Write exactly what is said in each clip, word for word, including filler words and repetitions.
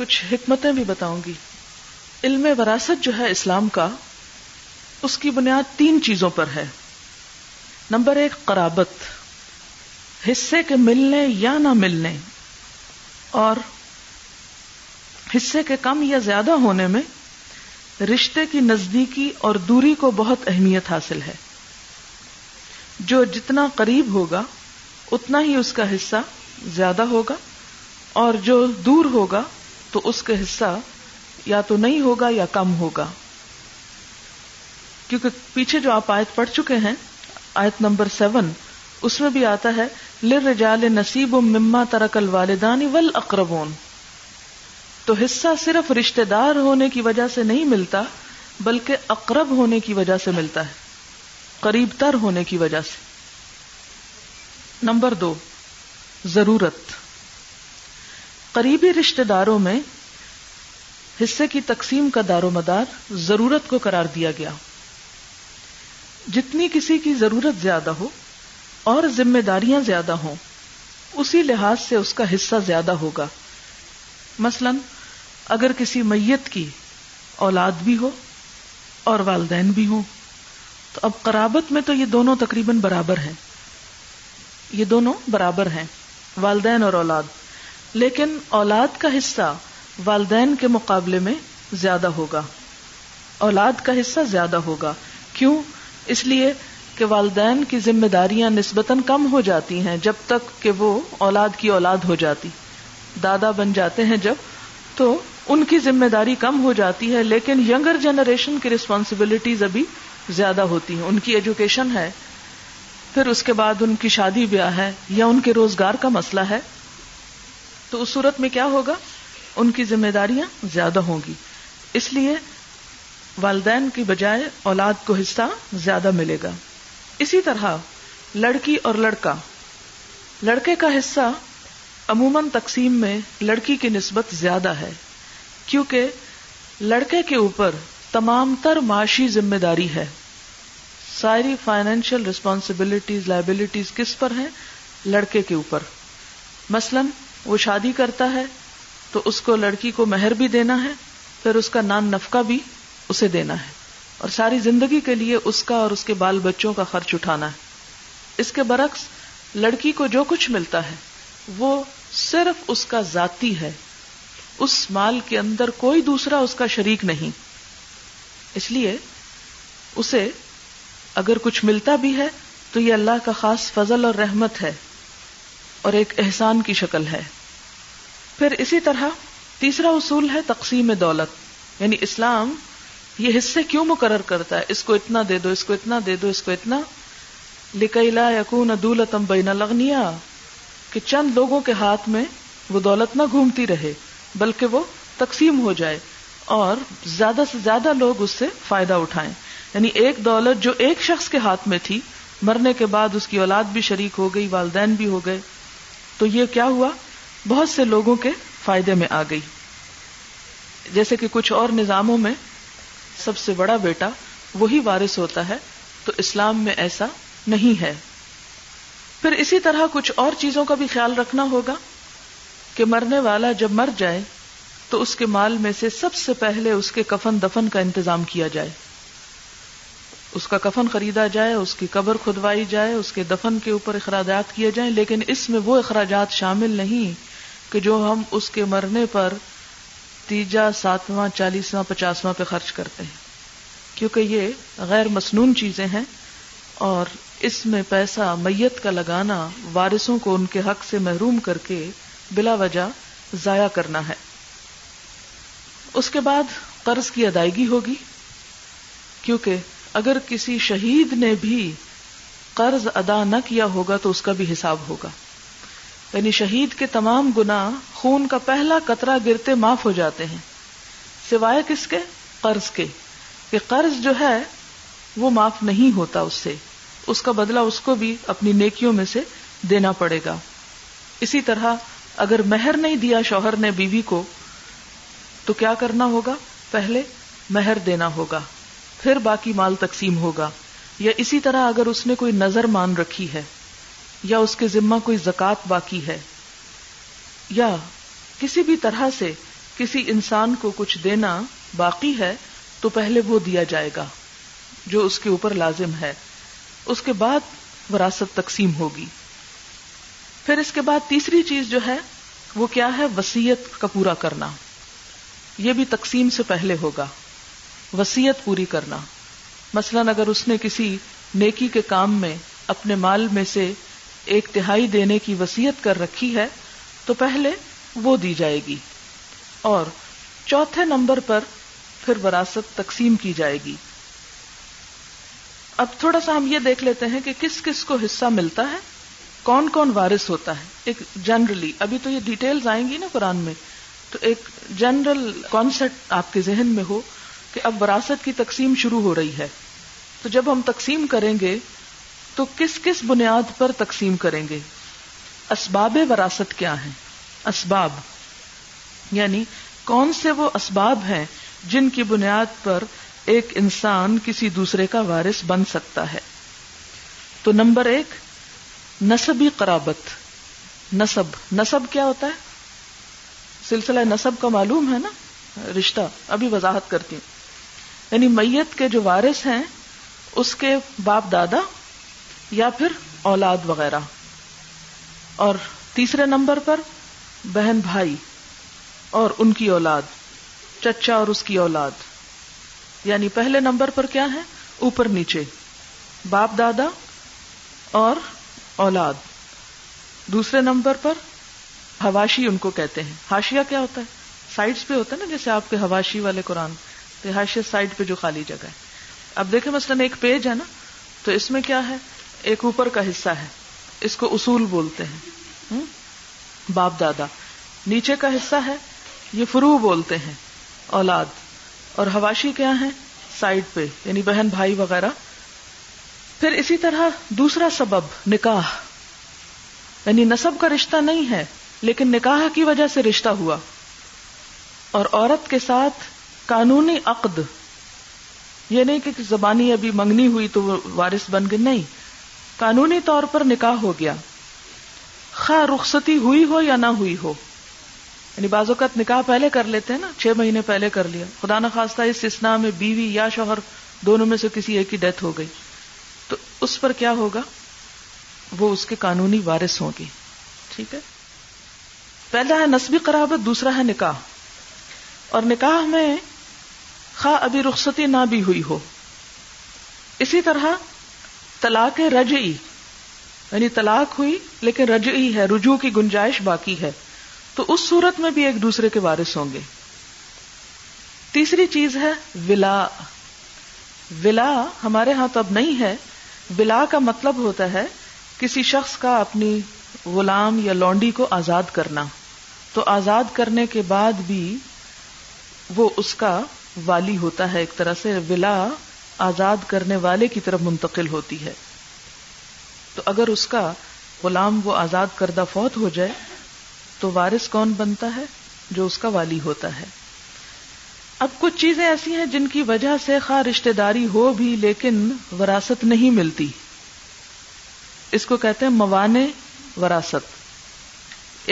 کچھ حکمتیں بھی بتاؤں گی. علم وراثت جو ہے اسلام کا، اس کی بنیاد تین چیزوں پر ہے. نمبر ایک، قرابت، حصے کے ملنے یا نہ ملنے اور حصے کے کم یا زیادہ ہونے میں رشتے کی نزدیکی اور دوری کو بہت اہمیت حاصل ہے. جو جتنا قریب ہوگا اتنا ہی اس کا حصہ زیادہ ہوگا، اور جو دور ہوگا تو اس کا حصہ یا تو نہیں ہوگا یا کم ہوگا. کیونکہ پیچھے جو آپ آیت پڑھ چکے ہیں، آیت نمبر سیون، اس میں بھی آتا ہے لِلرجال نصیب مما ترک الوالدان والاقربون. تو حصہ صرف رشتہ دار ہونے کی وجہ سے نہیں ملتا، بلکہ اقرب ہونے کی وجہ سے ملتا ہے، قریب تر ہونے کی وجہ سے. نمبر دو، ضرورت. قریبی رشتہ داروں میں حصے کی تقسیم کا دار و مدار ضرورت کو قرار دیا گیا. جتنی کسی کی ضرورت زیادہ ہو اور ذمہ داریاں زیادہ ہوں، اسی لحاظ سے اس کا حصہ زیادہ ہوگا. مثلا اگر کسی میت کی اولاد بھی ہو اور والدین بھی ہوں، تو اب قرابت میں تو یہ دونوں تقریباً برابر ہیں، یہ دونوں برابر ہیں، والدین اور اولاد. لیکن اولاد کا حصہ والدین کے مقابلے میں زیادہ ہوگا، اولاد کا حصہ زیادہ ہوگا. کیوں؟ اس لیے کہ والدین کی ذمہ داریاں نسبتاً کم ہو جاتی ہیں جب تک کہ وہ اولاد کی اولاد ہو جاتی، دادا بن جاتے ہیں جب، تو ان کی ذمہ داری کم ہو جاتی ہے. لیکن ینگر جنریشن کی رسپانسبلٹیز ابھی زیادہ ہوتی ہیں، ان کی ایجوکیشن ہے، پھر اس کے بعد ان کی شادی بیاہ ہے، یا ان کے روزگار کا مسئلہ ہے. تو اس صورت میں کیا ہوگا؟ ان کی ذمہ داریاں زیادہ ہوں گی، اس لیے والدین کی بجائے اولاد کو حصہ زیادہ ملے گا. اسی طرح لڑکی اور لڑکا، لڑکے کا حصہ عموماً تقسیم میں لڑکی کی نسبت زیادہ ہے، کیونکہ لڑکے کے اوپر تمام تر معاشی ذمہ داری ہے. ساری فائنینشیل رسپانسبلٹیز، لائبلٹیز کس پر ہیں؟ لڑکے کے اوپر. مثلا وہ شادی کرتا ہے تو اس کو لڑکی کو مہر بھی دینا ہے، پھر اس کا نان نفقہ بھی اسے دینا ہے، اور ساری زندگی کے لیے اس کا اور اس کے بال بچوں کا خرچ اٹھانا ہے. اس کے برعکس لڑکی کو جو کچھ ملتا ہے وہ صرف اس کا ذاتی ہے، اس مال کے اندر کوئی دوسرا اس کا شریک نہیں. اس لیے اسے اگر کچھ ملتا بھی ہے تو یہ اللہ کا خاص فضل اور رحمت ہے، اور ایک احسان کی شکل ہے. پھر اسی طرح تیسرا اصول ہے تقسیم دولت، یعنی اسلام یہ حصے کیوں مقرر کرتا ہے، اس کو اتنا دے دو، اس کو اتنا دے دو، اس کو اتنا، لِكَيْ لَا يَكُونَ دُولَةً بَيْنَ الْأَغْنِيَاءِ، کہ چند لوگوں کے ہاتھ میں وہ دولت نہ گھومتی رہے، بلکہ وہ تقسیم ہو جائے اور زیادہ سے زیادہ لوگ اس سے فائدہ اٹھائیں. یعنی ایک دولت جو ایک شخص کے ہاتھ میں تھی، مرنے کے بعد اس کی اولاد بھی شریک ہو گئی، والدین بھی ہو گئے، تو یہ کیا ہوا؟ بہت سے لوگوں کے فائدے میں آ گئی. جیسے کہ کچھ اور نظاموں میں سب سے بڑا بیٹا وہی وارث ہوتا ہے، تو اسلام میں ایسا نہیں ہے. پھر اسی طرح کچھ اور چیزوں کا بھی خیال رکھنا ہوگا کہ مرنے والا جب مر جائے تو اس کے مال میں سے سب سے پہلے اس کے کفن دفن کا انتظام کیا جائے، اس کا کفن خریدا جائے، اس کی قبر کھدوائی جائے، اس کے دفن کے اوپر اخراجات کیے جائیں. لیکن اس میں وہ اخراجات شامل نہیں کہ جو ہم اس کے مرنے پر تیجا، ساتواں، چالیسواں، پچاسواں پہ خرچ کرتے ہیں، کیونکہ یہ غیر مسنون چیزیں ہیں، اور اس میں پیسہ میت کا لگانا وارثوں کو ان کے حق سے محروم کر کے بلا وجہ ضائع کرنا ہے. اس کے بعد قرض کی ادائیگی ہوگی، کیونکہ اگر کسی شہید نے بھی قرض ادا نہ کیا ہوگا تو اس کا بھی حساب ہوگا. یعنی شہید کے تمام گناہ، خون کا پہلا قطرہ گرتے معاف ہو جاتے ہیں، سوائے کس کے؟ قرض کے، کہ قرض جو ہے وہ معاف نہیں ہوتا، اس سے اس کا بدلہ اس کو بھی اپنی نیکیوں میں سے دینا پڑے گا. اسی طرح اگر مہر نہیں دیا شوہر نے بیوی کو، تو کیا کرنا ہوگا؟ پہلے مہر دینا ہوگا، پھر باقی مال تقسیم ہوگا. یا اسی طرح اگر اس نے کوئی نظر مان رکھی ہے، یا اس کے ذمہ کوئی زکوٰۃ باقی ہے، یا کسی بھی طرح سے کسی انسان کو کچھ دینا باقی ہے تو پہلے وہ دیا جائے گا جو اس کے اوپر لازم ہے، اس کے بعد وراثت تقسیم ہوگی۔ پھر اس کے بعد تیسری چیز جو ہے وہ کیا ہے؟ وصیت کا پورا کرنا، یہ بھی تقسیم سے پہلے ہوگا، وصیت پوری کرنا۔ مثلاً اگر اس نے کسی نیکی کے کام میں اپنے مال میں سے ایک تہائی دینے کی وصیت کر رکھی ہے تو پہلے وہ دی جائے گی، اور چوتھے نمبر پر پھر وراثت تقسیم کی جائے گی۔ اب تھوڑا سا ہم یہ دیکھ لیتے ہیں کہ کس کس کو حصہ ملتا ہے، کون کون وارث ہوتا ہے، ایک جنرلی۔ ابھی تو یہ ڈیٹیلز آئیں گی نا قرآن میں، تو ایک جنرل کانسیپٹ آپ کے ذہن میں ہو کہ اب وراثت کی تقسیم شروع ہو رہی ہے، تو جب ہم تقسیم کریں گے تو کس کس بنیاد پر تقسیم کریں گے؟ اسباب وراثت کیا ہیں؟ اسباب یعنی کون سے وہ اسباب ہیں جن کی بنیاد پر ایک انسان کسی دوسرے کا وارث بن سکتا ہے؟ تو نمبر ایک، نسبی قرابت۔ نسب نسب کیا ہوتا ہے؟ سلسلہ نسب کا معلوم ہے نا، رشتہ۔ ابھی وضاحت کرتی ہوں، یعنی میت کے جو وارث ہیں اس کے باپ دادا یا پھر اولاد وغیرہ، اور تیسرے نمبر پر بہن بھائی اور ان کی اولاد، چچا اور اس کی اولاد۔ یعنی پہلے نمبر پر کیا ہے؟ اوپر نیچے، باپ دادا اور اولاد۔ دوسرے نمبر پر حواشی، ان کو کہتے ہیں۔ حاشیہ کیا ہوتا ہے؟ سائڈز پہ ہوتا ہے نا، جیسے آپ کے حواشی والے قرآن، تو حاشیہ سائڈ پہ جو خالی جگہ ہے۔ اب دیکھیں مثلا ایک پیج ہے نا، تو اس میں کیا ہے؟ ایک اوپر کا حصہ ہے، اس کو اصول بولتے ہیں، باپ دادا۔ نیچے کا حصہ ہے، یہ فروع بولتے ہیں، اولاد۔ اور حواشی کیا ہیں؟ سائڈ پہ، یعنی بہن بھائی وغیرہ۔ پھر اسی طرح دوسرا سبب نکاح، یعنی نسب کا رشتہ نہیں ہے لیکن نکاح کی وجہ سے رشتہ ہوا، اور عورت کے ساتھ قانونی عقد۔ یہ نہیں کہ زبانی ابھی منگنی ہوئی تو وہ وارث بن گئے، نہیں، قانونی طور پر نکاح ہو گیا، خواہ رخصتی ہوئی ہو یا نہ ہوئی ہو۔ یعنی بعض اوقات نکاح پہلے کر لیتے ہیں نا، چھ مہینے پہلے کر لیا، خدا نخواستہ استثناء میں بیوی یا شوہر دونوں میں سے کسی ایک کی ڈیتھ ہو گئی، تو اس پر کیا ہوگا؟ وہ اس کے قانونی وارث ہوں گے۔ ٹھیک ہے، پہلا ہے نسبی قرابت، دوسرا ہے نکاح۔ اور نکاح میں خواہ ابھی رخصتی نہ بھی ہوئی ہو۔ اسی طرح طلاق رجعی، یعنی طلاق ہوئی لیکن رجعی ہے، رجوع کی گنجائش باقی ہے، تو اس صورت میں بھی ایک دوسرے کے وارث ہوں گے۔ تیسری چیز ہے ولا۔ ولا ہمارے ہاں تو اب نہیں ہے۔ ولا کا مطلب ہوتا ہے کسی شخص کا اپنی غلام یا لونڈی کو آزاد کرنا، تو آزاد کرنے کے بعد بھی وہ اس کا والی ہوتا ہے، ایک طرح سے ولا آزاد کرنے والے کی طرف منتقل ہوتی ہے۔ تو اگر اس کا غلام وہ آزاد کردہ فوت ہو جائے تو وارث کون بنتا ہے؟ جو اس کا والی ہوتا ہے۔ اب کچھ چیزیں ایسی ہیں جن کی وجہ سے خواہ رشتے داری ہو بھی لیکن وراثت نہیں ملتی، اس کو کہتے ہیں موانع وراثت۔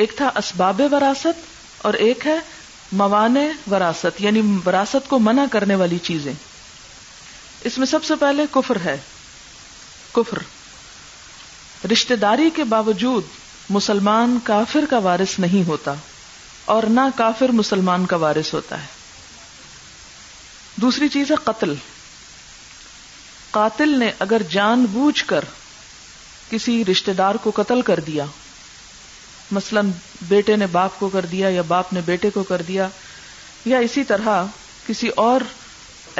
ایک تھا اسباب وراثت اور ایک ہے موانع وراثت، یعنی وراثت کو منع کرنے والی چیزیں۔ اس میں سب سے پہلے کفر ہے۔ کفر، رشتے داری کے باوجود مسلمان کافر کا وارث نہیں ہوتا اور نہ کافر مسلمان کا وارث ہوتا ہے۔ دوسری چیز ہے قتل۔ قاتل نے اگر جان بوجھ کر کسی رشتہ دار کو قتل کر دیا، مثلا بیٹے نے باپ کو کر دیا یا باپ نے بیٹے کو کر دیا، یا اسی طرح کسی اور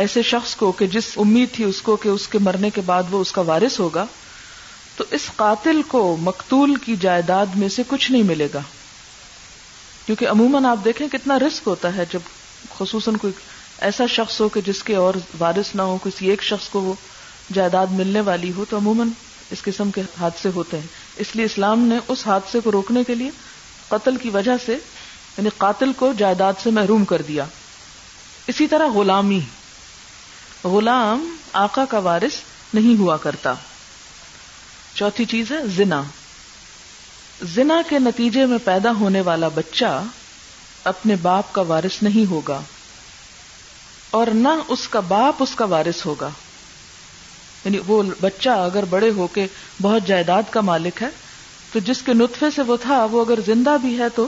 ایسے شخص کو کہ جس امید تھی اس کو کہ اس کے مرنے کے بعد وہ اس کا وارث ہوگا، تو اس قاتل کو مقتول کی جائیداد میں سے کچھ نہیں ملے گا۔ کیونکہ عموماً آپ دیکھیں کتنا رسک ہوتا ہے جب خصوصاً کوئی ایسا شخص ہو کہ جس کے اور وارث نہ ہو، کسی ایک شخص کو وہ جائیداد ملنے والی ہو، تو عموماً اس قسم کے حادثے ہوتے ہیں۔ اس لیے اسلام نے اس حادثے کو روکنے کے لیے قتل کی وجہ سے، یعنی قاتل کو جائیداد سے محروم کر دیا۔ اسی طرح غلامی، غلام آقا کا وارث نہیں ہوا کرتا۔ چوتھی چیز ہے زنا۔ زنا کے نتیجے میں پیدا ہونے والا بچہ اپنے باپ کا وارث نہیں ہوگا اور نہ اس کا باپ اس کا وارث ہوگا. یعنی وہ بچہ اگر بڑے ہو کے بہت جائیداد کا مالک ہے تو جس کے نطفے سے وہ تھا وہ اگر زندہ بھی ہے تو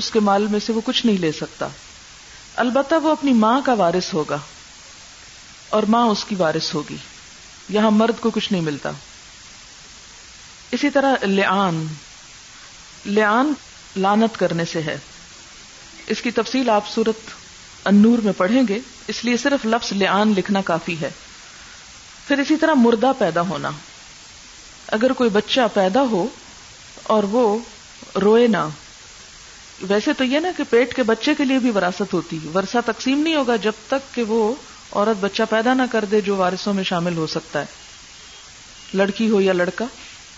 اس کے مال میں سے وہ کچھ نہیں لے سکتا. البتہ وہ اپنی ماں کا وارث ہوگا اور ماں اس کی وارث ہوگی. یہاں مرد کو کچھ نہیں ملتا. اسی طرح لعان لعان لعنت کرنے سے ہے. اس کی تفصیل آپ سورۃ النور میں پڑھیں گے، اس لیے صرف لفظ لعان لکھنا کافی ہے. پھر اسی طرح مردہ پیدا ہونا، اگر کوئی بچہ پیدا ہو اور وہ روئے نہ. ویسے تو یہ نا کہ پیٹ کے بچے کے لیے بھی وراثت ہوتی، ورثہ تقسیم نہیں ہوگا جب تک کہ وہ عورت بچہ پیدا نہ کر دے جو وارثوں میں شامل ہو سکتا ہے، لڑکی ہو یا لڑکا،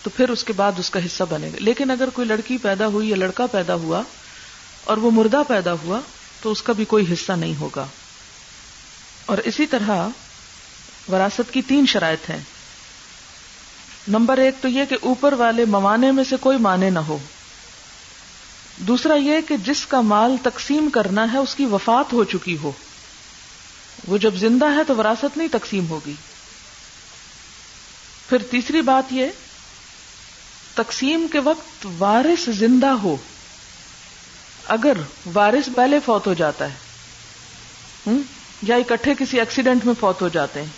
تو پھر اس کے بعد اس کا حصہ بنے گا. لیکن اگر کوئی لڑکی پیدا ہوئی یا لڑکا پیدا ہوا اور وہ مردہ پیدا ہوا تو اس کا بھی کوئی حصہ نہیں ہوگا. اور اسی طرح وراثت کی تین شرائط ہیں. نمبر ایک تو یہ کہ اوپر والے موانع میں سے کوئی مانے نہ ہو. دوسرا یہ کہ جس کا مال تقسیم کرنا ہے اس کی وفات ہو چکی ہو، وہ جب زندہ ہے تو وراثت نہیں تقسیم ہوگی. پھر تیسری بات یہ، تقسیم کے وقت وارث زندہ ہو. اگر وارث پہلے فوت ہو جاتا ہے یا اکٹھے کسی ایکسیڈنٹ میں فوت ہو جاتے ہیں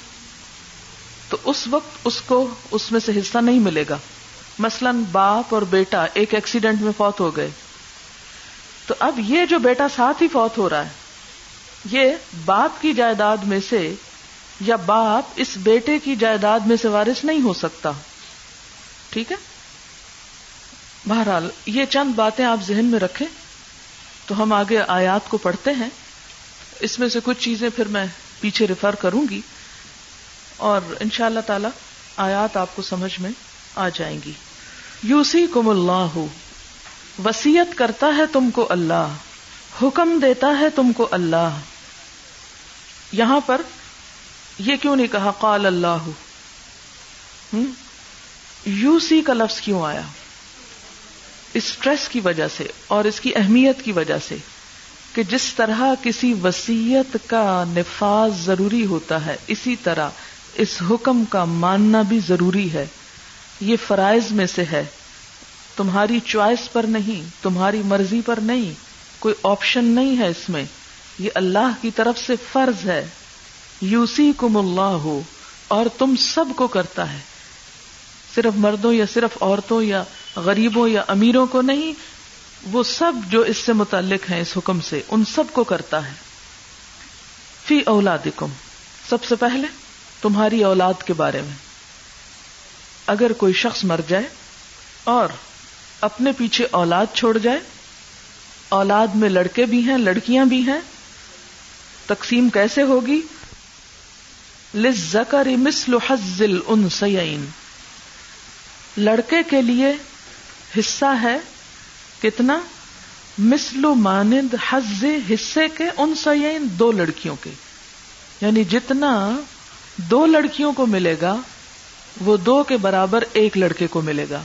تو اس وقت اس کو اس میں سے حصہ نہیں ملے گا. مثلاً باپ اور بیٹا ایک ایکسیڈنٹ میں فوت ہو گئے تو اب یہ جو بیٹا ساتھ ہی فوت ہو رہا ہے یہ باپ کی جائیداد میں سے یا باپ اس بیٹے کی جائیداد میں سے وارث نہیں ہو سکتا. ٹھیک ہے، بہرحال یہ چند باتیں آپ ذہن میں رکھیں. تو ہم آگے آیات کو پڑھتے ہیں، اس میں سے کچھ چیزیں پھر میں پیچھے ریفر کروں گی اور انشاءاللہ تعالی آیات آپ کو سمجھ میں آ جائیں گی. یوصیکم اللہ، وصیت کرتا ہے تم کو اللہ، حکم دیتا ہے تم کو اللہ. یہاں پر یہ کیوں نہیں کہا قال اللہ؟ یوسی کا لفظ کیوں آیا؟ اسٹریس کی وجہ سے اور اس کی اہمیت کی وجہ سے، کہ جس طرح کسی وصیت کا نفاذ ضروری ہوتا ہے اسی طرح اس حکم کا ماننا بھی ضروری ہے. یہ فرائض میں سے ہے، تمہاری چوائس پر نہیں، تمہاری مرضی پر نہیں، کوئی آپشن نہیں ہے اس میں، یہ اللہ کی طرف سے فرض ہے. یوصیکم اللہ، اور تم سب کو کرتا ہے، صرف مردوں یا صرف عورتوں یا غریبوں یا امیروں کو نہیں، وہ سب جو اس سے متعلق ہیں اس حکم سے ان سب کو کرتا ہے. فی اولادکم، سب سے پہلے تمہاری اولاد کے بارے میں. اگر کوئی شخص مر جائے اور اپنے پیچھے اولاد چھوڑ جائے، اولاد میں لڑکے بھی ہیں لڑکیاں بھی ہیں، تقسیم کیسے ہوگی؟ للذکر مثل حظ الانثیین، لڑکے کے لیے حصہ ہے کتنا؟ مثل مانند حظ حصے کے انثیین، دو لڑکیوں کے. یعنی جتنا دو لڑکیوں کو ملے گا وہ دو کے برابر ایک لڑکے کو ملے گا.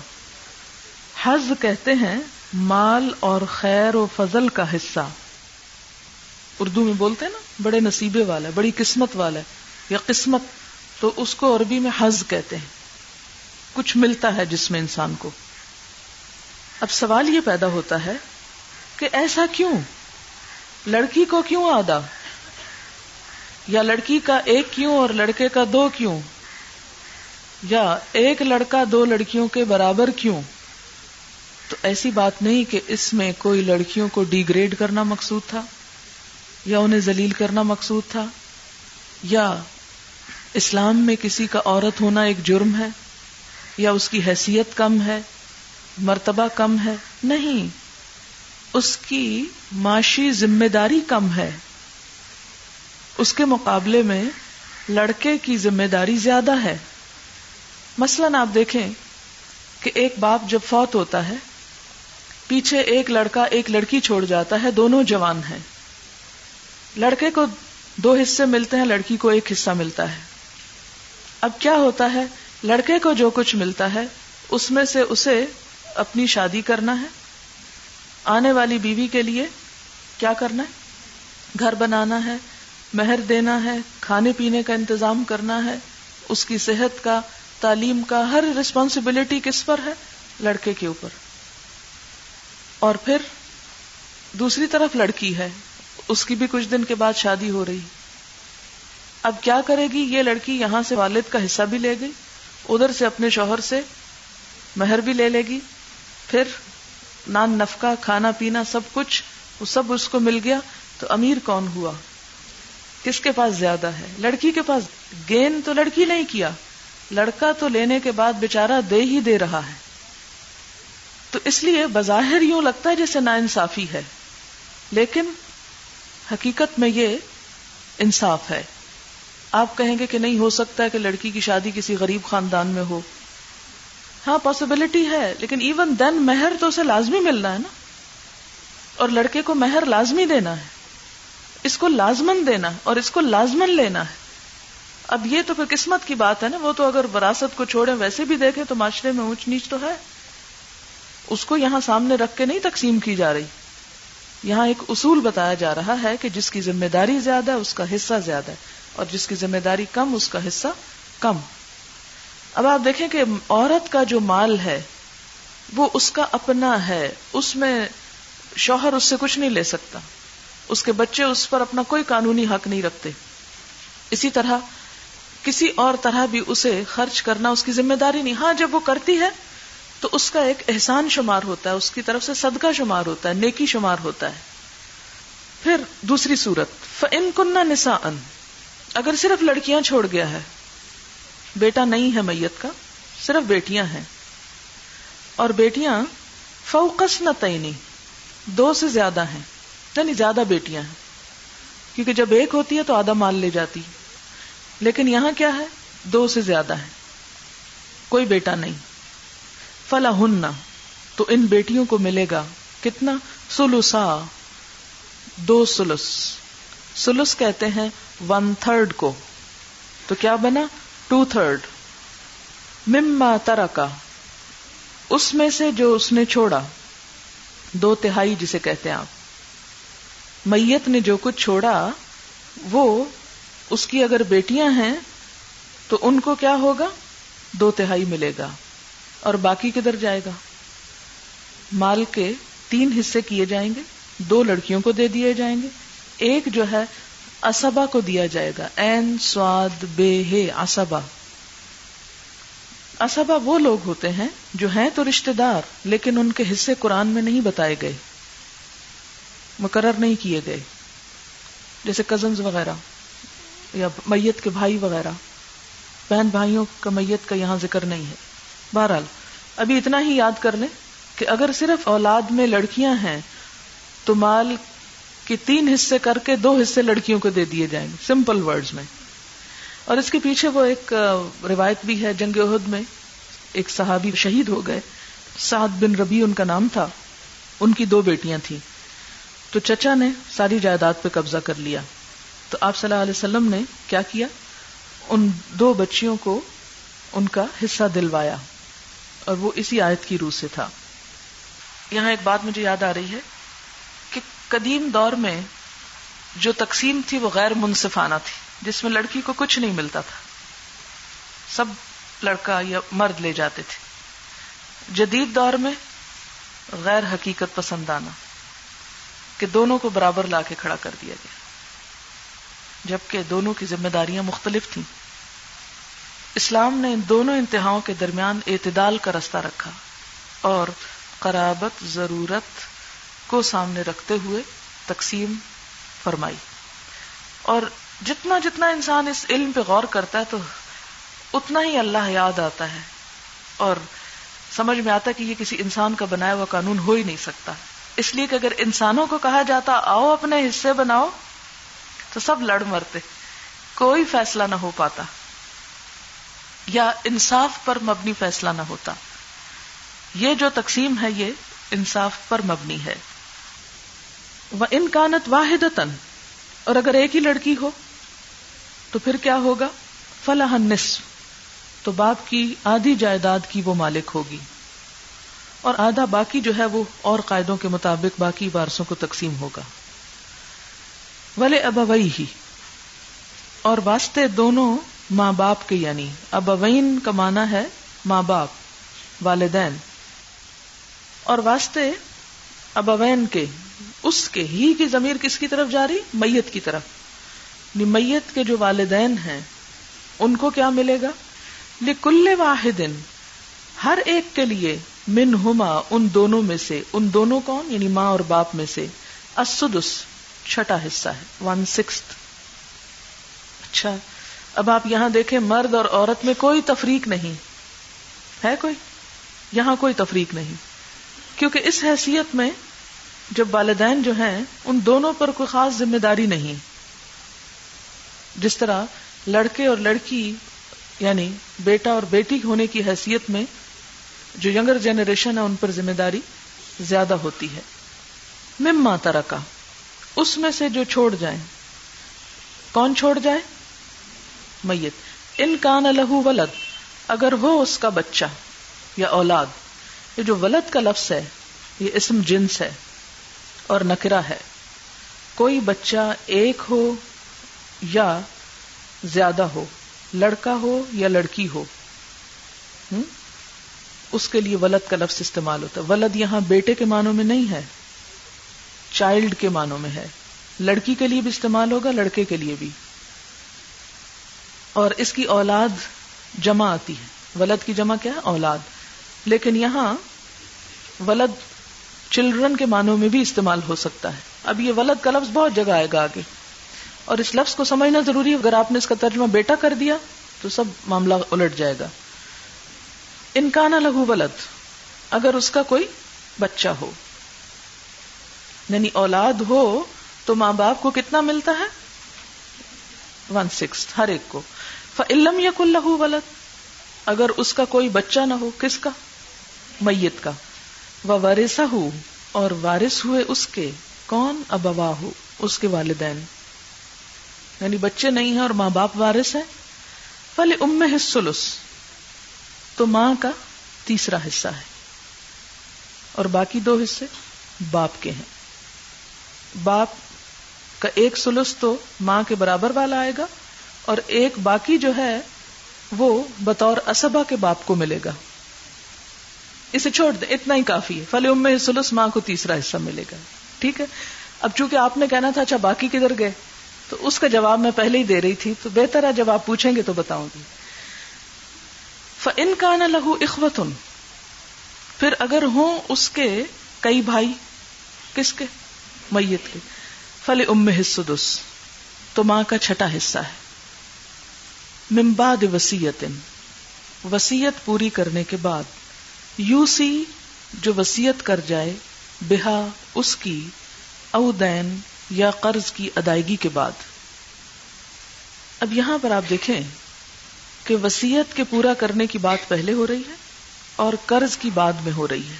حظ کہتے ہیں مال اور خیر و فضل کا حصہ، اردو میں بولتے ہیں نا بڑے نصیبے والا، بڑی قسمت والا یا قسمت، تو اس کو عربی میں حظ کہتے ہیں. کچھ ملتا ہے جس میں انسان کو. اب سوال یہ پیدا ہوتا ہے کہ ایسا کیوں؟ لڑکی کو کیوں آدھا، یا لڑکی کا ایک کیوں اور لڑکے کا دو کیوں، یا ایک لڑکا دو لڑکیوں کے برابر کیوں؟ تو ایسی بات نہیں کہ اس میں کوئی لڑکیوں کو ڈی گریڈ کرنا مقصود تھا یا انہیں ذلیل کرنا مقصود تھا، یا اسلام میں کسی کا عورت ہونا ایک جرم ہے یا اس کی حیثیت کم ہے، مرتبہ کم ہے. نہیں، اس کی معاشی ذمہ داری کم ہے، اس کے مقابلے میں لڑکے کی ذمہ داری زیادہ ہے. مثلاً آپ دیکھیں کہ ایک باپ جب فوت ہوتا ہے، پیچھے ایک لڑکا ایک لڑکی چھوڑ جاتا ہے، دونوں جوان ہیں. لڑکے کو دو حصے ملتے ہیں، لڑکی کو ایک حصہ ملتا ہے. اب کیا ہوتا ہے، لڑکے کو جو کچھ ملتا ہے اس میں سے اسے اپنی شادی کرنا ہے، آنے والی بیوی کے لیے کیا کرنا ہے؟ گھر بنانا ہے، مہر دینا ہے، کھانے پینے کا انتظام کرنا ہے، اس کی صحت کا، تعلیم کا، ہر رسپانسبلٹی کس پر ہے؟ لڑکے کے اوپر. اور پھر دوسری طرف لڑکی ہے، اس کی بھی کچھ دن کے بعد شادی ہو رہی. اب کیا کرے گی یہ لڑکی؟ یہاں سے والد کا حصہ بھی لے گئی، ادھر سے اپنے شوہر سے مہر بھی لے لے گی، پھر نان نفقہ، کھانا پینا، سب کچھ وہ سب اس کو مل گیا. تو امیر کون ہوا؟ کس کے پاس زیادہ ہے؟ لڑکی کے پاس. گین تو لڑکی نہیں کیا، لڑکا تو لینے کے بعد بیچارہ دے ہی دے رہا ہے. تو اس لیے بظاہر یوں لگتا ہے جیسے ناانصافی ہے، لیکن حقیقت میں یہ انصاف ہے. آپ کہیں گے کہ نہیں ہو سکتا ہے کہ لڑکی کی شادی کسی غریب خاندان میں ہو. ہاں پاسبلٹی ہے، لیکن ایون دین مہر تو اسے لازمی ملنا ہے نا، اور لڑکے کو مہر لازمی دینا ہے، اس کو لازمن دینا اور اس کو لازمن لینا ہے. اب یہ تو پھر قسمت کی بات ہے نا، وہ تو اگر وراثت کو چھوڑیں ویسے بھی دیکھیں تو معاشرے میں اونچ نیچ تو ہے، اس کو یہاں سامنے رکھ کے نہیں تقسیم کی جا رہی. یہاں ایک اصول بتایا جا رہا ہے کہ جس کی ذمہ داری زیادہ ہے اس کا حصہ زیادہ ہے، اور جس کی ذمہ داری کم اس کا حصہ کم. اب آپ دیکھیں کہ عورت کا جو مال ہے وہ اس کا اپنا ہے، اس میں شوہر اس سے کچھ نہیں لے سکتا، اس کے بچے اس پر اپنا کوئی قانونی حق نہیں رکھتے. اسی طرح کسی اور طرح بھی اسے خرچ کرنا اس کی ذمہ داری نہیں. ہاں جب وہ کرتی ہے تو اس کا ایک احسان شمار ہوتا ہے، اس کی طرف سے صدقہ شمار ہوتا ہے، نیکی شمار ہوتا ہے. پھر دوسری صورت فَإِن كُنَّ نِسَاءً، اگر صرف لڑکیاں چھوڑ گیا ہے، بیٹا نہیں ہے میت کا، صرف بیٹیاں ہیں، اور بیٹیاں فوق اثنتین، دو سے زیادہ ہیں، یعنی زیادہ بیٹیاں ہیں، کیونکہ جب ایک ہوتی ہے تو آدھا مال لے جاتی، لیکن یہاں کیا ہے؟ دو سے زیادہ ہیں، کوئی بیٹا نہیں. فَلَهُنَّ، تو ان بیٹیوں کو ملے گا کتنا؟ ثلثا، دو ثلث. ثلث کہتے ہیں ون تھرڈ کو، تو کیا بنا؟ To third. مما ترکا، اس میں سے جو اس نے چھوڑا، دو تہائی جسے کہتے ہیں آپ. میت نے جو کچھ چھوڑا وہ اس کی اگر بیٹیاں ہیں تو ان کو کیا ہوگا؟ دو تہائی ملے گا. اور باقی کدھر جائے گا؟ مال کے تین حصے کیے جائیں گے، دو لڑکیوں کو دے دیے جائیں گے، ایک جو ہے عصبہ کو دیا جائے گا. این سواد بے ہے عصبہ. عصبہ وہ لوگ ہوتے ہیں جو ہیں تو رشتہ دار، لیکن ان کے حصے قرآن میں نہیں بتائے گئے، مقرر نہیں کیے گئے، جیسے کزنز وغیرہ یا میت کے بھائی وغیرہ. بہن بھائیوں کا میت کا یہاں ذکر نہیں ہے. بہرحال ابھی اتنا ہی یاد کر لیں کہ اگر صرف اولاد میں لڑکیاں ہیں تو مال کے تین حصے کر کے دو حصے لڑکیوں کو دے دیے جائیں گے، سمپل ورڈز میں. اور اس کے پیچھے وہ ایک روایت بھی ہے، جنگ احد میں ایک صحابی شہید ہو گئے، سعد بن ربیع ان کا نام تھا، ان کی دو بیٹیاں تھیں، تو چچا نے ساری جائیداد پہ قبضہ کر لیا. تو آپ صلی اللہ علیہ وسلم نے کیا کیا؟ ان دو بچیوں کو ان کا حصہ دلوایا، اور وہ اسی آیت کی روح سے تھا. یہاں ایک بات مجھے یاد آ رہی ہے کہ قدیم دور میں جو تقسیم تھی وہ غیر منصفانہ تھی، جس میں لڑکی کو کچھ نہیں ملتا تھا، سب لڑکا یا مرد لے جاتے تھے. جدید دور میں غیر حقیقت پسندانہ کہ دونوں کو برابر لا کے کھڑا کر دیا گیا، جبکہ دونوں کی ذمہ داریاں مختلف تھیں. اسلام نے ان دونوں انتہاؤں کے درمیان اعتدال کا رستہ رکھا، اور قرابت، ضرورت کو سامنے رکھتے ہوئے تقسیم فرمائی. اور جتنا جتنا انسان اس علم پہ غور کرتا ہے تو اتنا ہی اللہ یاد آتا ہے، اور سمجھ میں آتا ہے کہ یہ کسی انسان کا بنایا ہوا قانون ہو ہی نہیں سکتا. اس لیے کہ اگر انسانوں کو کہا جاتا آؤ اپنے حصے بناؤ تو سب لڑ مرتے، کوئی فیصلہ نہ ہو پاتا، یا انصاف پر مبنی فیصلہ نہ ہوتا. یہ جو تقسیم ہے یہ انصاف پر مبنی ہے. وَإِن كَانَتْ وَاحِدَةً، اور اگر ایک ہی لڑکی ہو تو پھر کیا ہوگا؟ فَلَهَا النِّصْفُ، تو باپ کی آدھی جائیداد کی وہ مالک ہوگی، اور آدھا باقی جو ہے وہ اور قاعدوں کے مطابق باقی وارثوں کو تقسیم ہوگا. وَلِ أَبَوَيْهِ، اور واسطے دونوں ماں باپ کے، یعنی ابوین کا معنی ہے ماں باپ، والدین، اور واسطے ابوین کے، اس کے، ہی کی ضمیر کس کی طرف جاری؟ میت کی طرف۔ میت کے جو والدین ہیں ان کو کیا ملے گا؟ لِكُلِّ وَاحِدٍ، ہر ایک کے لیے، منہما، ان دونوں میں سے، ان دونوں کون؟ یعنی ماں اور باپ میں سے، السدس، چھٹا حصہ ہے، ون سکستھ۔ اچھا، اب آپ یہاں دیکھیں مرد اور عورت میں کوئی تفریق نہیں ہے، کوئی یہاں کوئی تفریق نہیں، کیونکہ اس حیثیت میں جب والدین جو ہیں ان دونوں پر کوئی خاص ذمہ داری نہیں، جس طرح لڑکے اور لڑکی یعنی بیٹا اور بیٹی ہونے کی حیثیت میں جو ینگر جنریشن ہے ان پر ذمہ داری زیادہ ہوتی ہے۔ مما ترکا، اس میں سے جو چھوڑ جائیں، کون چھوڑ جائے؟ میت۔ ان کان لہ ولد، اگر ہو اس کا بچہ یا اولاد۔ یہ جو ولد کا لفظ ہے یہ اسم جنس ہے اور نکرہ ہے، کوئی بچہ ایک ہو یا زیادہ ہو، لڑکا ہو یا لڑکی ہو، اس کے لیے ولد کا لفظ استعمال ہوتا ہے۔ ولد یہاں بیٹے کے معنوں میں نہیں ہے، چائلڈ کے معنوں میں ہے، لڑکی کے لیے بھی استعمال ہوگا، لڑکے کے لیے بھی۔ اور اس کی اولاد جمع آتی ہے، ولد کی جمع کیا ہے؟ اولاد، لیکن یہاں ولد چلڈرن کے معنوں میں بھی استعمال ہو سکتا ہے۔ اب یہ ولد کا لفظ بہت جگہ آئے گا آگے، اور اس لفظ کو سمجھنا ضروری ہے، اگر آپ نے اس کا ترجمہ بیٹا کر دیا تو سب معاملہ الٹ جائے گا۔ ان کان لہ ولد، اگر اس کا کوئی بچہ ہو، یعنی اولاد ہو، تو ماں باپ کو کتنا ملتا ہے؟ ون سکس ہر ایک کو۔ فَإِن لَمْ يَكُنْ لَهُ وَلَدٌ، اگر اس کا کوئی بچہ نہ ہو، کس کا؟ میت کا۔ وَوَرِثَهُ، اور وارث ہوئے اس کے کون؟ أَبَوَاهُ، اس کے والدین، یعنی بچے نہیں ہیں اور ماں باپ وارث ہیں۔ فَلِأُمِّهِ الثُّلُثُ، تو ماں کا تیسرا حصہ ہے، اور باقی دو حصے باپ کے ہیں۔ باپ کا ایک ثلث تو ماں کے برابر والا آئے گا، اور ایک باقی جو ہے وہ بطور اسبا کے باپ کو ملے گا۔ اسے چھوڑ دیں، اتنا ہی کافی ہے، فَلِأُمِّهِ الثُّلُثُ، ماں کو تیسرا حصہ ملے گا۔ ٹھیک ہے، اب چونکہ آپ نے کہنا تھا اچھا باقی کدھر گئے، تو اس کا جواب میں پہلے ہی دے رہی تھی، تو بہتر ہے جب آپ پوچھیں گے تو بتاؤں گی۔ فَإِن كَانَ لَهُ إِخْوَةٌ، پھر اگر ہوں اس کے کئی بھائی، کس کے؟ میت کے۔ فَلِأُمِّهِ السُّدُسُ، تو ماں کا چھٹا حصہ ہے۔ مِن بَعْدِ وَصِیَّةٍ، وصیت پوری کرنے کے بعد، یوسی، جو وصیت کر جائے، بہا، اس کی، او دین، یا قرض کی ادائیگی کے بعد۔ اب یہاں پر آپ دیکھیں کہ وصیت کے پورا کرنے کی بات پہلے ہو رہی ہے اور قرض کی بعد میں ہو رہی ہے۔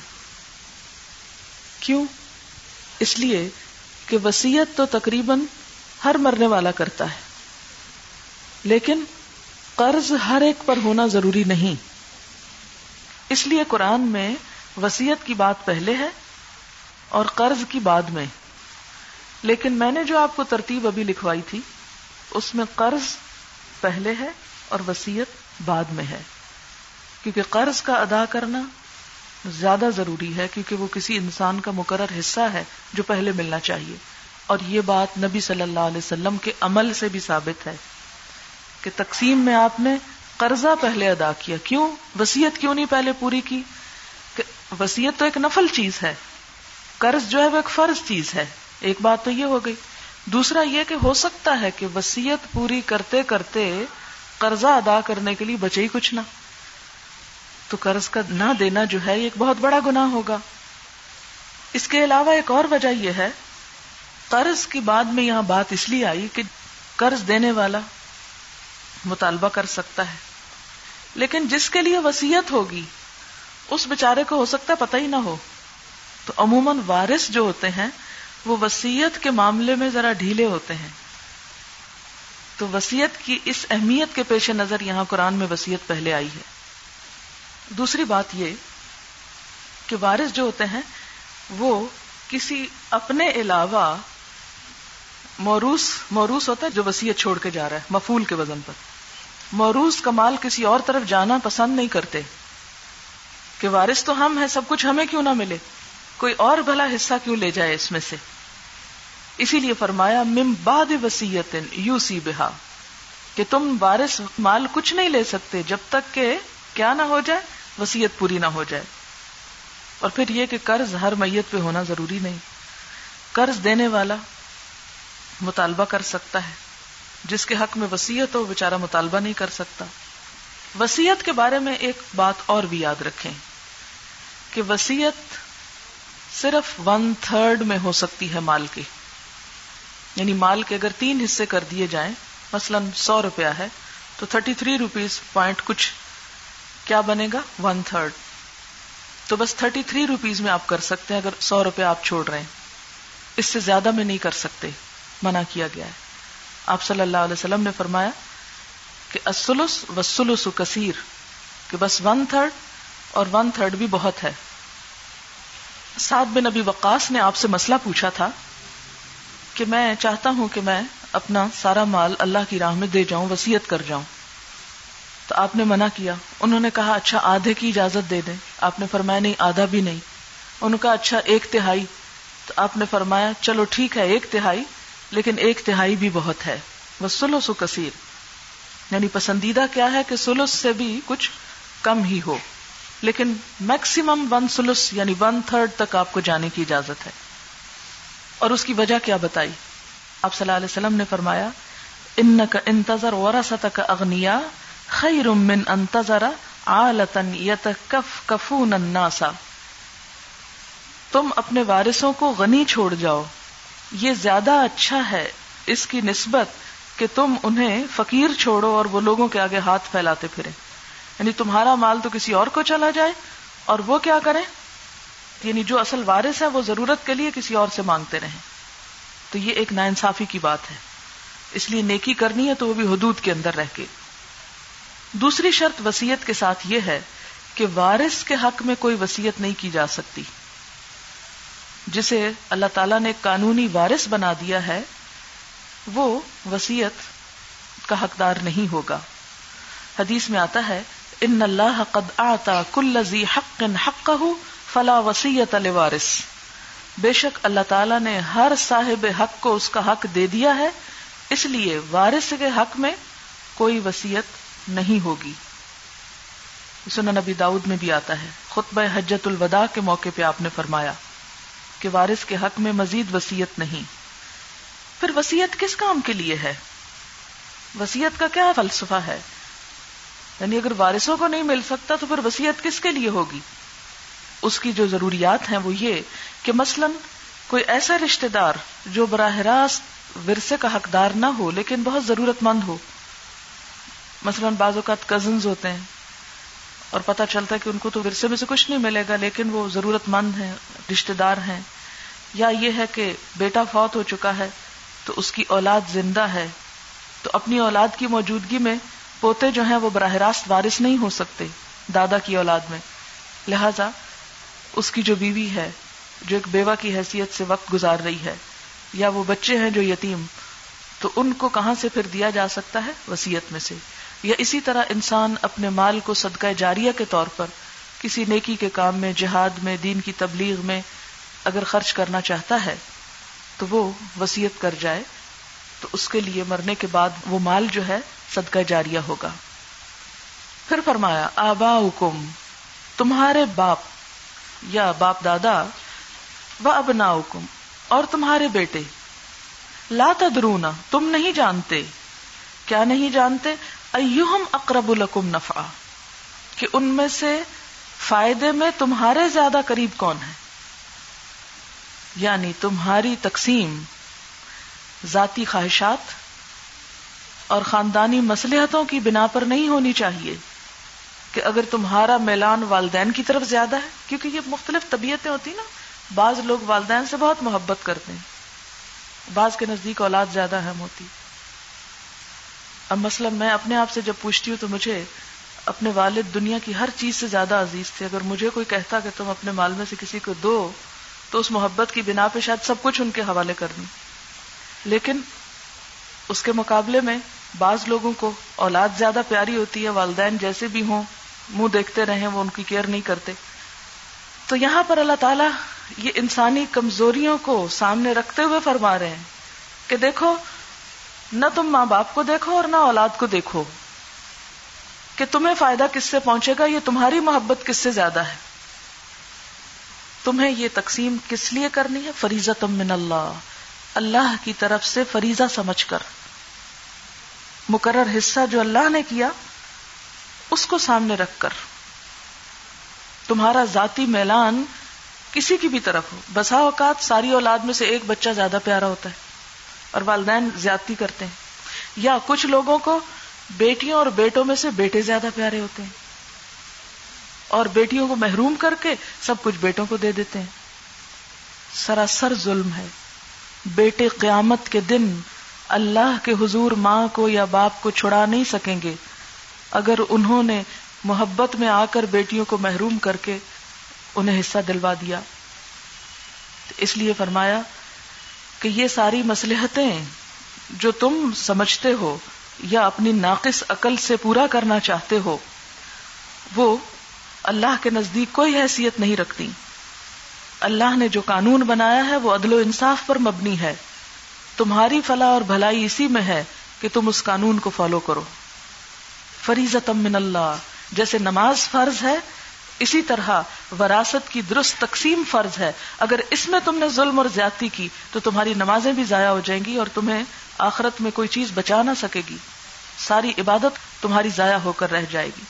کیوں؟ اس لیے کہ وصیت تو تقریباً ہر مرنے والا کرتا ہے، لیکن قرض ہر ایک پر ہونا ضروری نہیں، اس لیے قرآن میں وصیت کی بات پہلے ہے اور قرض کی بعد میں۔ لیکن میں نے جو آپ کو ترتیب ابھی لکھوائی تھی اس میں قرض پہلے ہے اور وصیت بعد میں ہے، کیونکہ قرض کا ادا کرنا زیادہ ضروری ہے، کیونکہ وہ کسی انسان کا مقرر حصہ ہے جو پہلے ملنا چاہیے، اور یہ بات نبی صلی اللہ علیہ وسلم کے عمل سے بھی ثابت ہے کہ تقسیم میں آپ نے قرضہ پہلے ادا کیا۔ کیوں؟ وصیت کیوں نہیں پہلے پوری کی؟ کہ وصیت تو ایک نفل چیز ہے، قرض جو ہے وہ ایک فرض چیز ہے۔ ایک بات تو یہ ہو گئی، دوسرا یہ کہ ہو سکتا ہے کہ وصیت پوری کرتے کرتے قرضہ ادا کرنے کے لیے بچے ہی کچھ نہ، تو قرض کا نہ دینا جو ہے ایک بہت بڑا گناہ ہوگا۔ اس کے علاوہ ایک اور وجہ یہ ہے، قرض کی بعد میں یہاں بات اس لیے آئی کہ قرض دینے والا مطالبہ کر سکتا ہے، لیکن جس کے لیے وصیت ہوگی اس بیچارے کو ہو سکتا ہے پتہ ہی نہ ہو، تو عموماً وارث جو ہوتے ہیں وہ وصیت کے معاملے میں ذرا ڈھیلے ہوتے ہیں۔ تو وصیت کی اس اہمیت کے پیش نظر یہاں قرآن میں وصیت پہلے آئی ہے۔ دوسری بات یہ کہ وارث جو ہوتے ہیں وہ کسی اپنے علاوہ موروث موروث ہوتا ہے جو وصیت چھوڑ کے جا رہا ہے مفعول کے وزن پر. موروث کا مال کسی اور طرف جانا پسند نہیں کرتے کہ وارث تو ہم ہیں, سب کچھ ہمیں کیوں نہ ملے, کوئی اور بھلا حصہ کیوں لے جائے اس میں سے. اسی لیے فرمایا مِن بَعْدِ وَصِیَّةٍ یُوصِی بِہَا, کہ تم وارث مال کچھ نہیں لے سکتے جب تک کہ کیا نہ ہو جائے, وصیت پوری نہ ہو جائے. اور پھر یہ کہ قرض ہر میت پہ ہونا ضروری نہیں, قرض دینے والا مطالبہ کر سکتا ہے, جس کے حق میں وصیت ہو بیچارہ مطالبہ نہیں کر سکتا. وصیت کے بارے میں ایک بات اور بھی یاد رکھیں کہ وصیت صرف ون تھرڈ میں ہو سکتی ہے مال کی. یعنی مال کے اگر تین حصے کر دیے جائیں, مثلا سو روپیہ ہے تو تھرٹی تھری روپیز پوائنٹ کچھ کیا بنے گا, ون تھرڈ. تو بس تھرٹی تھری روپیز میں آپ کر سکتے ہیں اگر سو روپیہ آپ چھوڑ رہے ہیں, اس سے زیادہ میں نہیں کر سکتے, منع کیا گیا ہے. آپ صلی اللہ علیہ وسلم نے فرمایا کہ الثلث والثلث کثیر, کہ بس ون تھرڈ اور ون تھرڈ بھی بہت ہے. سعد بن ابی وقاص نے آپ سے مسئلہ پوچھا تھا کہ میں چاہتا ہوں کہ میں اپنا سارا مال اللہ کی راہ میں دے جاؤں, وصیت کر جاؤں, تو آپ نے منع کیا. انہوں نے کہا اچھا آدھے کی اجازت دے دیں, آپ نے فرمایا نہیں آدھا بھی نہیں. انہوں نے کہا اچھا ایک تہائی, تو آپ نے فرمایا چلو ٹھیک ہے ایک تہائی, لیکن ایک تہائی بھی بہت ہے. والثلث کثیر, یعنی پسندیدہ کیا ہے کہ ثلث سے بھی کچھ کم ہی ہو, لیکن میکسیمم ون ثلث یعنی ون تھرڈ تک آپ کو جانے کی اجازت ہے. اور اس کی وجہ کیا بتائی, آپ صلی اللہ علیہ وسلم نے فرمایا انک انتظر ورثتک اغنیا خیر من انتظر عالۃ یتکففون الناس, تم اپنے وارثوں کو غنی چھوڑ جاؤ, یہ زیادہ اچھا ہے اس کی نسبت کہ تم انہیں فقیر چھوڑو اور وہ لوگوں کے آگے ہاتھ پھیلاتے پھریں. یعنی تمہارا مال تو کسی اور کو چلا جائے اور وہ کیا کریں, یعنی جو اصل وارث ہے وہ ضرورت کے لیے کسی اور سے مانگتے رہیں. تو یہ ایک ناانصافی کی بات ہے, اس لیے نیکی کرنی ہے تو وہ بھی حدود کے اندر رہ کے. دوسری شرط وصیت کے ساتھ یہ ہے کہ وارث کے حق میں کوئی وصیت نہیں کی جا سکتی. جسے اللہ تعالیٰ نے قانونی وارث بنا دیا ہے وہ وصیت کا حقدار نہیں ہوگا. حدیث میں آتا ہے ان اللہ قد اعطى كل ذی حق حقه فلا وصیۃ لوارث, بے شک اللہ تعالیٰ نے ہر صاحب حق کو اس کا حق دے دیا ہے, اس لیے وارث کے حق میں کوئی وصیت نہیں ہوگی. سنن ابی داؤد میں بھی آتا ہے, خطبہ حجۃ الوداع کے موقع پہ آپ نے فرمایا کہ وارث کے حق میں مزید وصیت نہیں. پھر وصیت کس کام کے لیے ہے, وصیت کا کیا فلسفہ ہے, یعنی اگر وارثوں کو نہیں مل سکتا تو پھر وصیت کس کے لیے ہوگی. اس کی جو ضروریات ہیں وہ یہ کہ مثلا کوئی ایسا رشتہ دار جو براہ راست ورثے کا حقدار نہ ہو لیکن بہت ضرورت مند ہو, مثلا بعض اوقات کزنز ہوتے ہیں اور پتہ چلتا ہے کہ ان کو تو ورثے میں سے کچھ نہیں ملے گا لیکن وہ ضرورت مند ہیں, رشتہ دار ہیں, یا یہ ہے کہ بیٹا فوت ہو چکا ہے تو اس کی اولاد زندہ ہے, تو اپنی اولاد کی موجودگی میں پوتے جو ہیں وہ براہ راست وارث نہیں ہو سکتے دادا کی اولاد میں, لہذا اس کی جو بیوی ہے جو ایک بیوہ کی حیثیت سے وقت گزار رہی ہے, یا وہ بچے ہیں جو یتیم, تو ان کو کہاں سے پھر دیا جا سکتا ہے, وصیت میں سے. یا اسی طرح انسان اپنے مال کو صدقہ جاریہ کے طور پر کسی نیکی کے کام میں, جہاد میں, دین کی تبلیغ میں اگر خرچ کرنا چاہتا ہے تو وہ وصیت کر جائے, تو اس کے لیے مرنے کے بعد وہ مال جو ہے صدقہ جاریہ ہوگا. پھر فرمایا آباؤکم, تمہارے باپ یا باپ دادا, و ابناؤکم, اور تمہارے بیٹے, لا تدرون, تم نہیں جانتے, کیا نہیں جانتے, ایہم اقرب لکم نفعا, کہ ان میں سے فائدے میں تمہارے زیادہ قریب کون ہے. یعنی تمہاری تقسیم ذاتی خواہشات اور خاندانی مصلحتوں کی بنا پر نہیں ہونی چاہیے کہ اگر تمہارا میلان والدین کی طرف زیادہ ہے, کیونکہ یہ مختلف طبیعتیں ہوتی نا, بعض لوگ والدین سے بہت محبت کرتے ہیں, بعض کے نزدیک اولاد زیادہ اہم ہوتی. اب مثلا میں اپنے آپ سے جب پوچھتی ہوں تو مجھے اپنے والد دنیا کی ہر چیز سے زیادہ عزیز تھے, اگر مجھے کوئی کہتا کہ تم اپنے مال میں سے کسی کو دو تو اس محبت کی بنا پہ شاید سب کچھ ان کے حوالے کر دوں. لیکن اس کے مقابلے میں بعض لوگوں کو اولاد زیادہ پیاری ہوتی ہے، والدین جیسے بھی ہوں منہ دیکھتے رہیں وہ ان کی کیئر نہیں کرتے. تو یہاں پر اللہ تعالیٰ یہ انسانی کمزوریوں کو سامنے رکھتے ہوئے فرما رہے ہیں کہ دیکھو، نہ تم ماں باپ کو دیکھو اور نہ اولاد کو دیکھو کہ تمہیں فائدہ کس سے پہنچے گا، یہ تمہاری محبت کس سے زیادہ ہے. تمہیں یہ تقسیم کس لیے کرنی ہے؟ فریضۃ من اللہ، اللہ کی طرف سے فریضہ سمجھ کر، مقرر حصہ جو اللہ نے کیا اس کو سامنے رکھ کر. تمہارا ذاتی میلان کسی کی بھی طرف ہو. بسا اوقات ساری اولاد میں سے ایک بچہ زیادہ پیارا ہوتا ہے اور والدین زیادتی کرتے ہیں، یا کچھ لوگوں کو بیٹیوں اور بیٹوں میں سے بیٹے زیادہ پیارے ہوتے ہیں اور بیٹیوں کو محروم کر کے سب کچھ بیٹوں کو دے دیتے ہیں. سراسر ظلم ہے. بیٹے قیامت کے دن اللہ کے حضور ماں کو یا باپ کو چھڑا نہیں سکیں گے اگر انہوں نے محبت میں آ کر بیٹیوں کو محروم کر کے انہیں حصہ دلوا دیا. اس لیے فرمایا کہ یہ ساری مصلحتیں جو تم سمجھتے ہو یا اپنی ناقص عقل سے پورا کرنا چاہتے ہو وہ اللہ کے نزدیک کوئی حیثیت نہیں رکھتی. اللہ نے جو قانون بنایا ہے وہ عدل و انصاف پر مبنی ہے. تمہاری فلاح اور بھلائی اسی میں ہے کہ تم اس قانون کو فالو کرو. فریضۃ من اللہ، جیسے نماز فرض ہے اسی طرح وراثت کی درست تقسیم فرض ہے. اگر اس میں تم نے ظلم اور زیادتی کی تو تمہاری نمازیں بھی ضائع ہو جائیں گی اور تمہیں آخرت میں کوئی چیز بچا نہ سکے گی. ساری عبادت تمہاری ضائع ہو کر رہ جائے گی.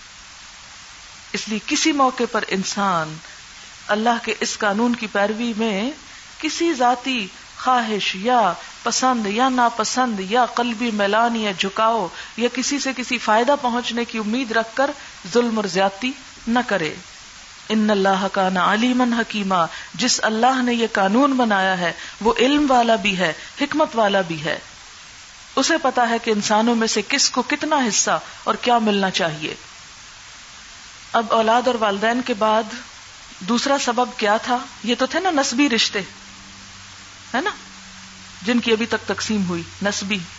اس لیے کسی موقع پر انسان اللہ کے اس قانون کی پیروی میں کسی ذاتی خواہش یا پسند یا ناپسند یا قلبی میلان یا جھکاؤ یا کسی سے کسی فائدہ پہنچنے کی امید رکھ کر ظلم اور زیادتی نہ کرے. ان اللہ کان علیمًا حکیما، جس اللہ نے یہ قانون بنایا ہے وہ علم والا بھی ہے، حکمت والا بھی ہے. اسے پتا ہے کہ انسانوں میں سے کس کو کتنا حصہ اور کیا ملنا چاہیے. اب اولاد اور والدین کے بعد دوسرا سبب کیا تھا؟ یہ تو تھے نا نسبی رشتے، ہے نا، جن کی ابھی تک تقسیم ہوئی. نسبی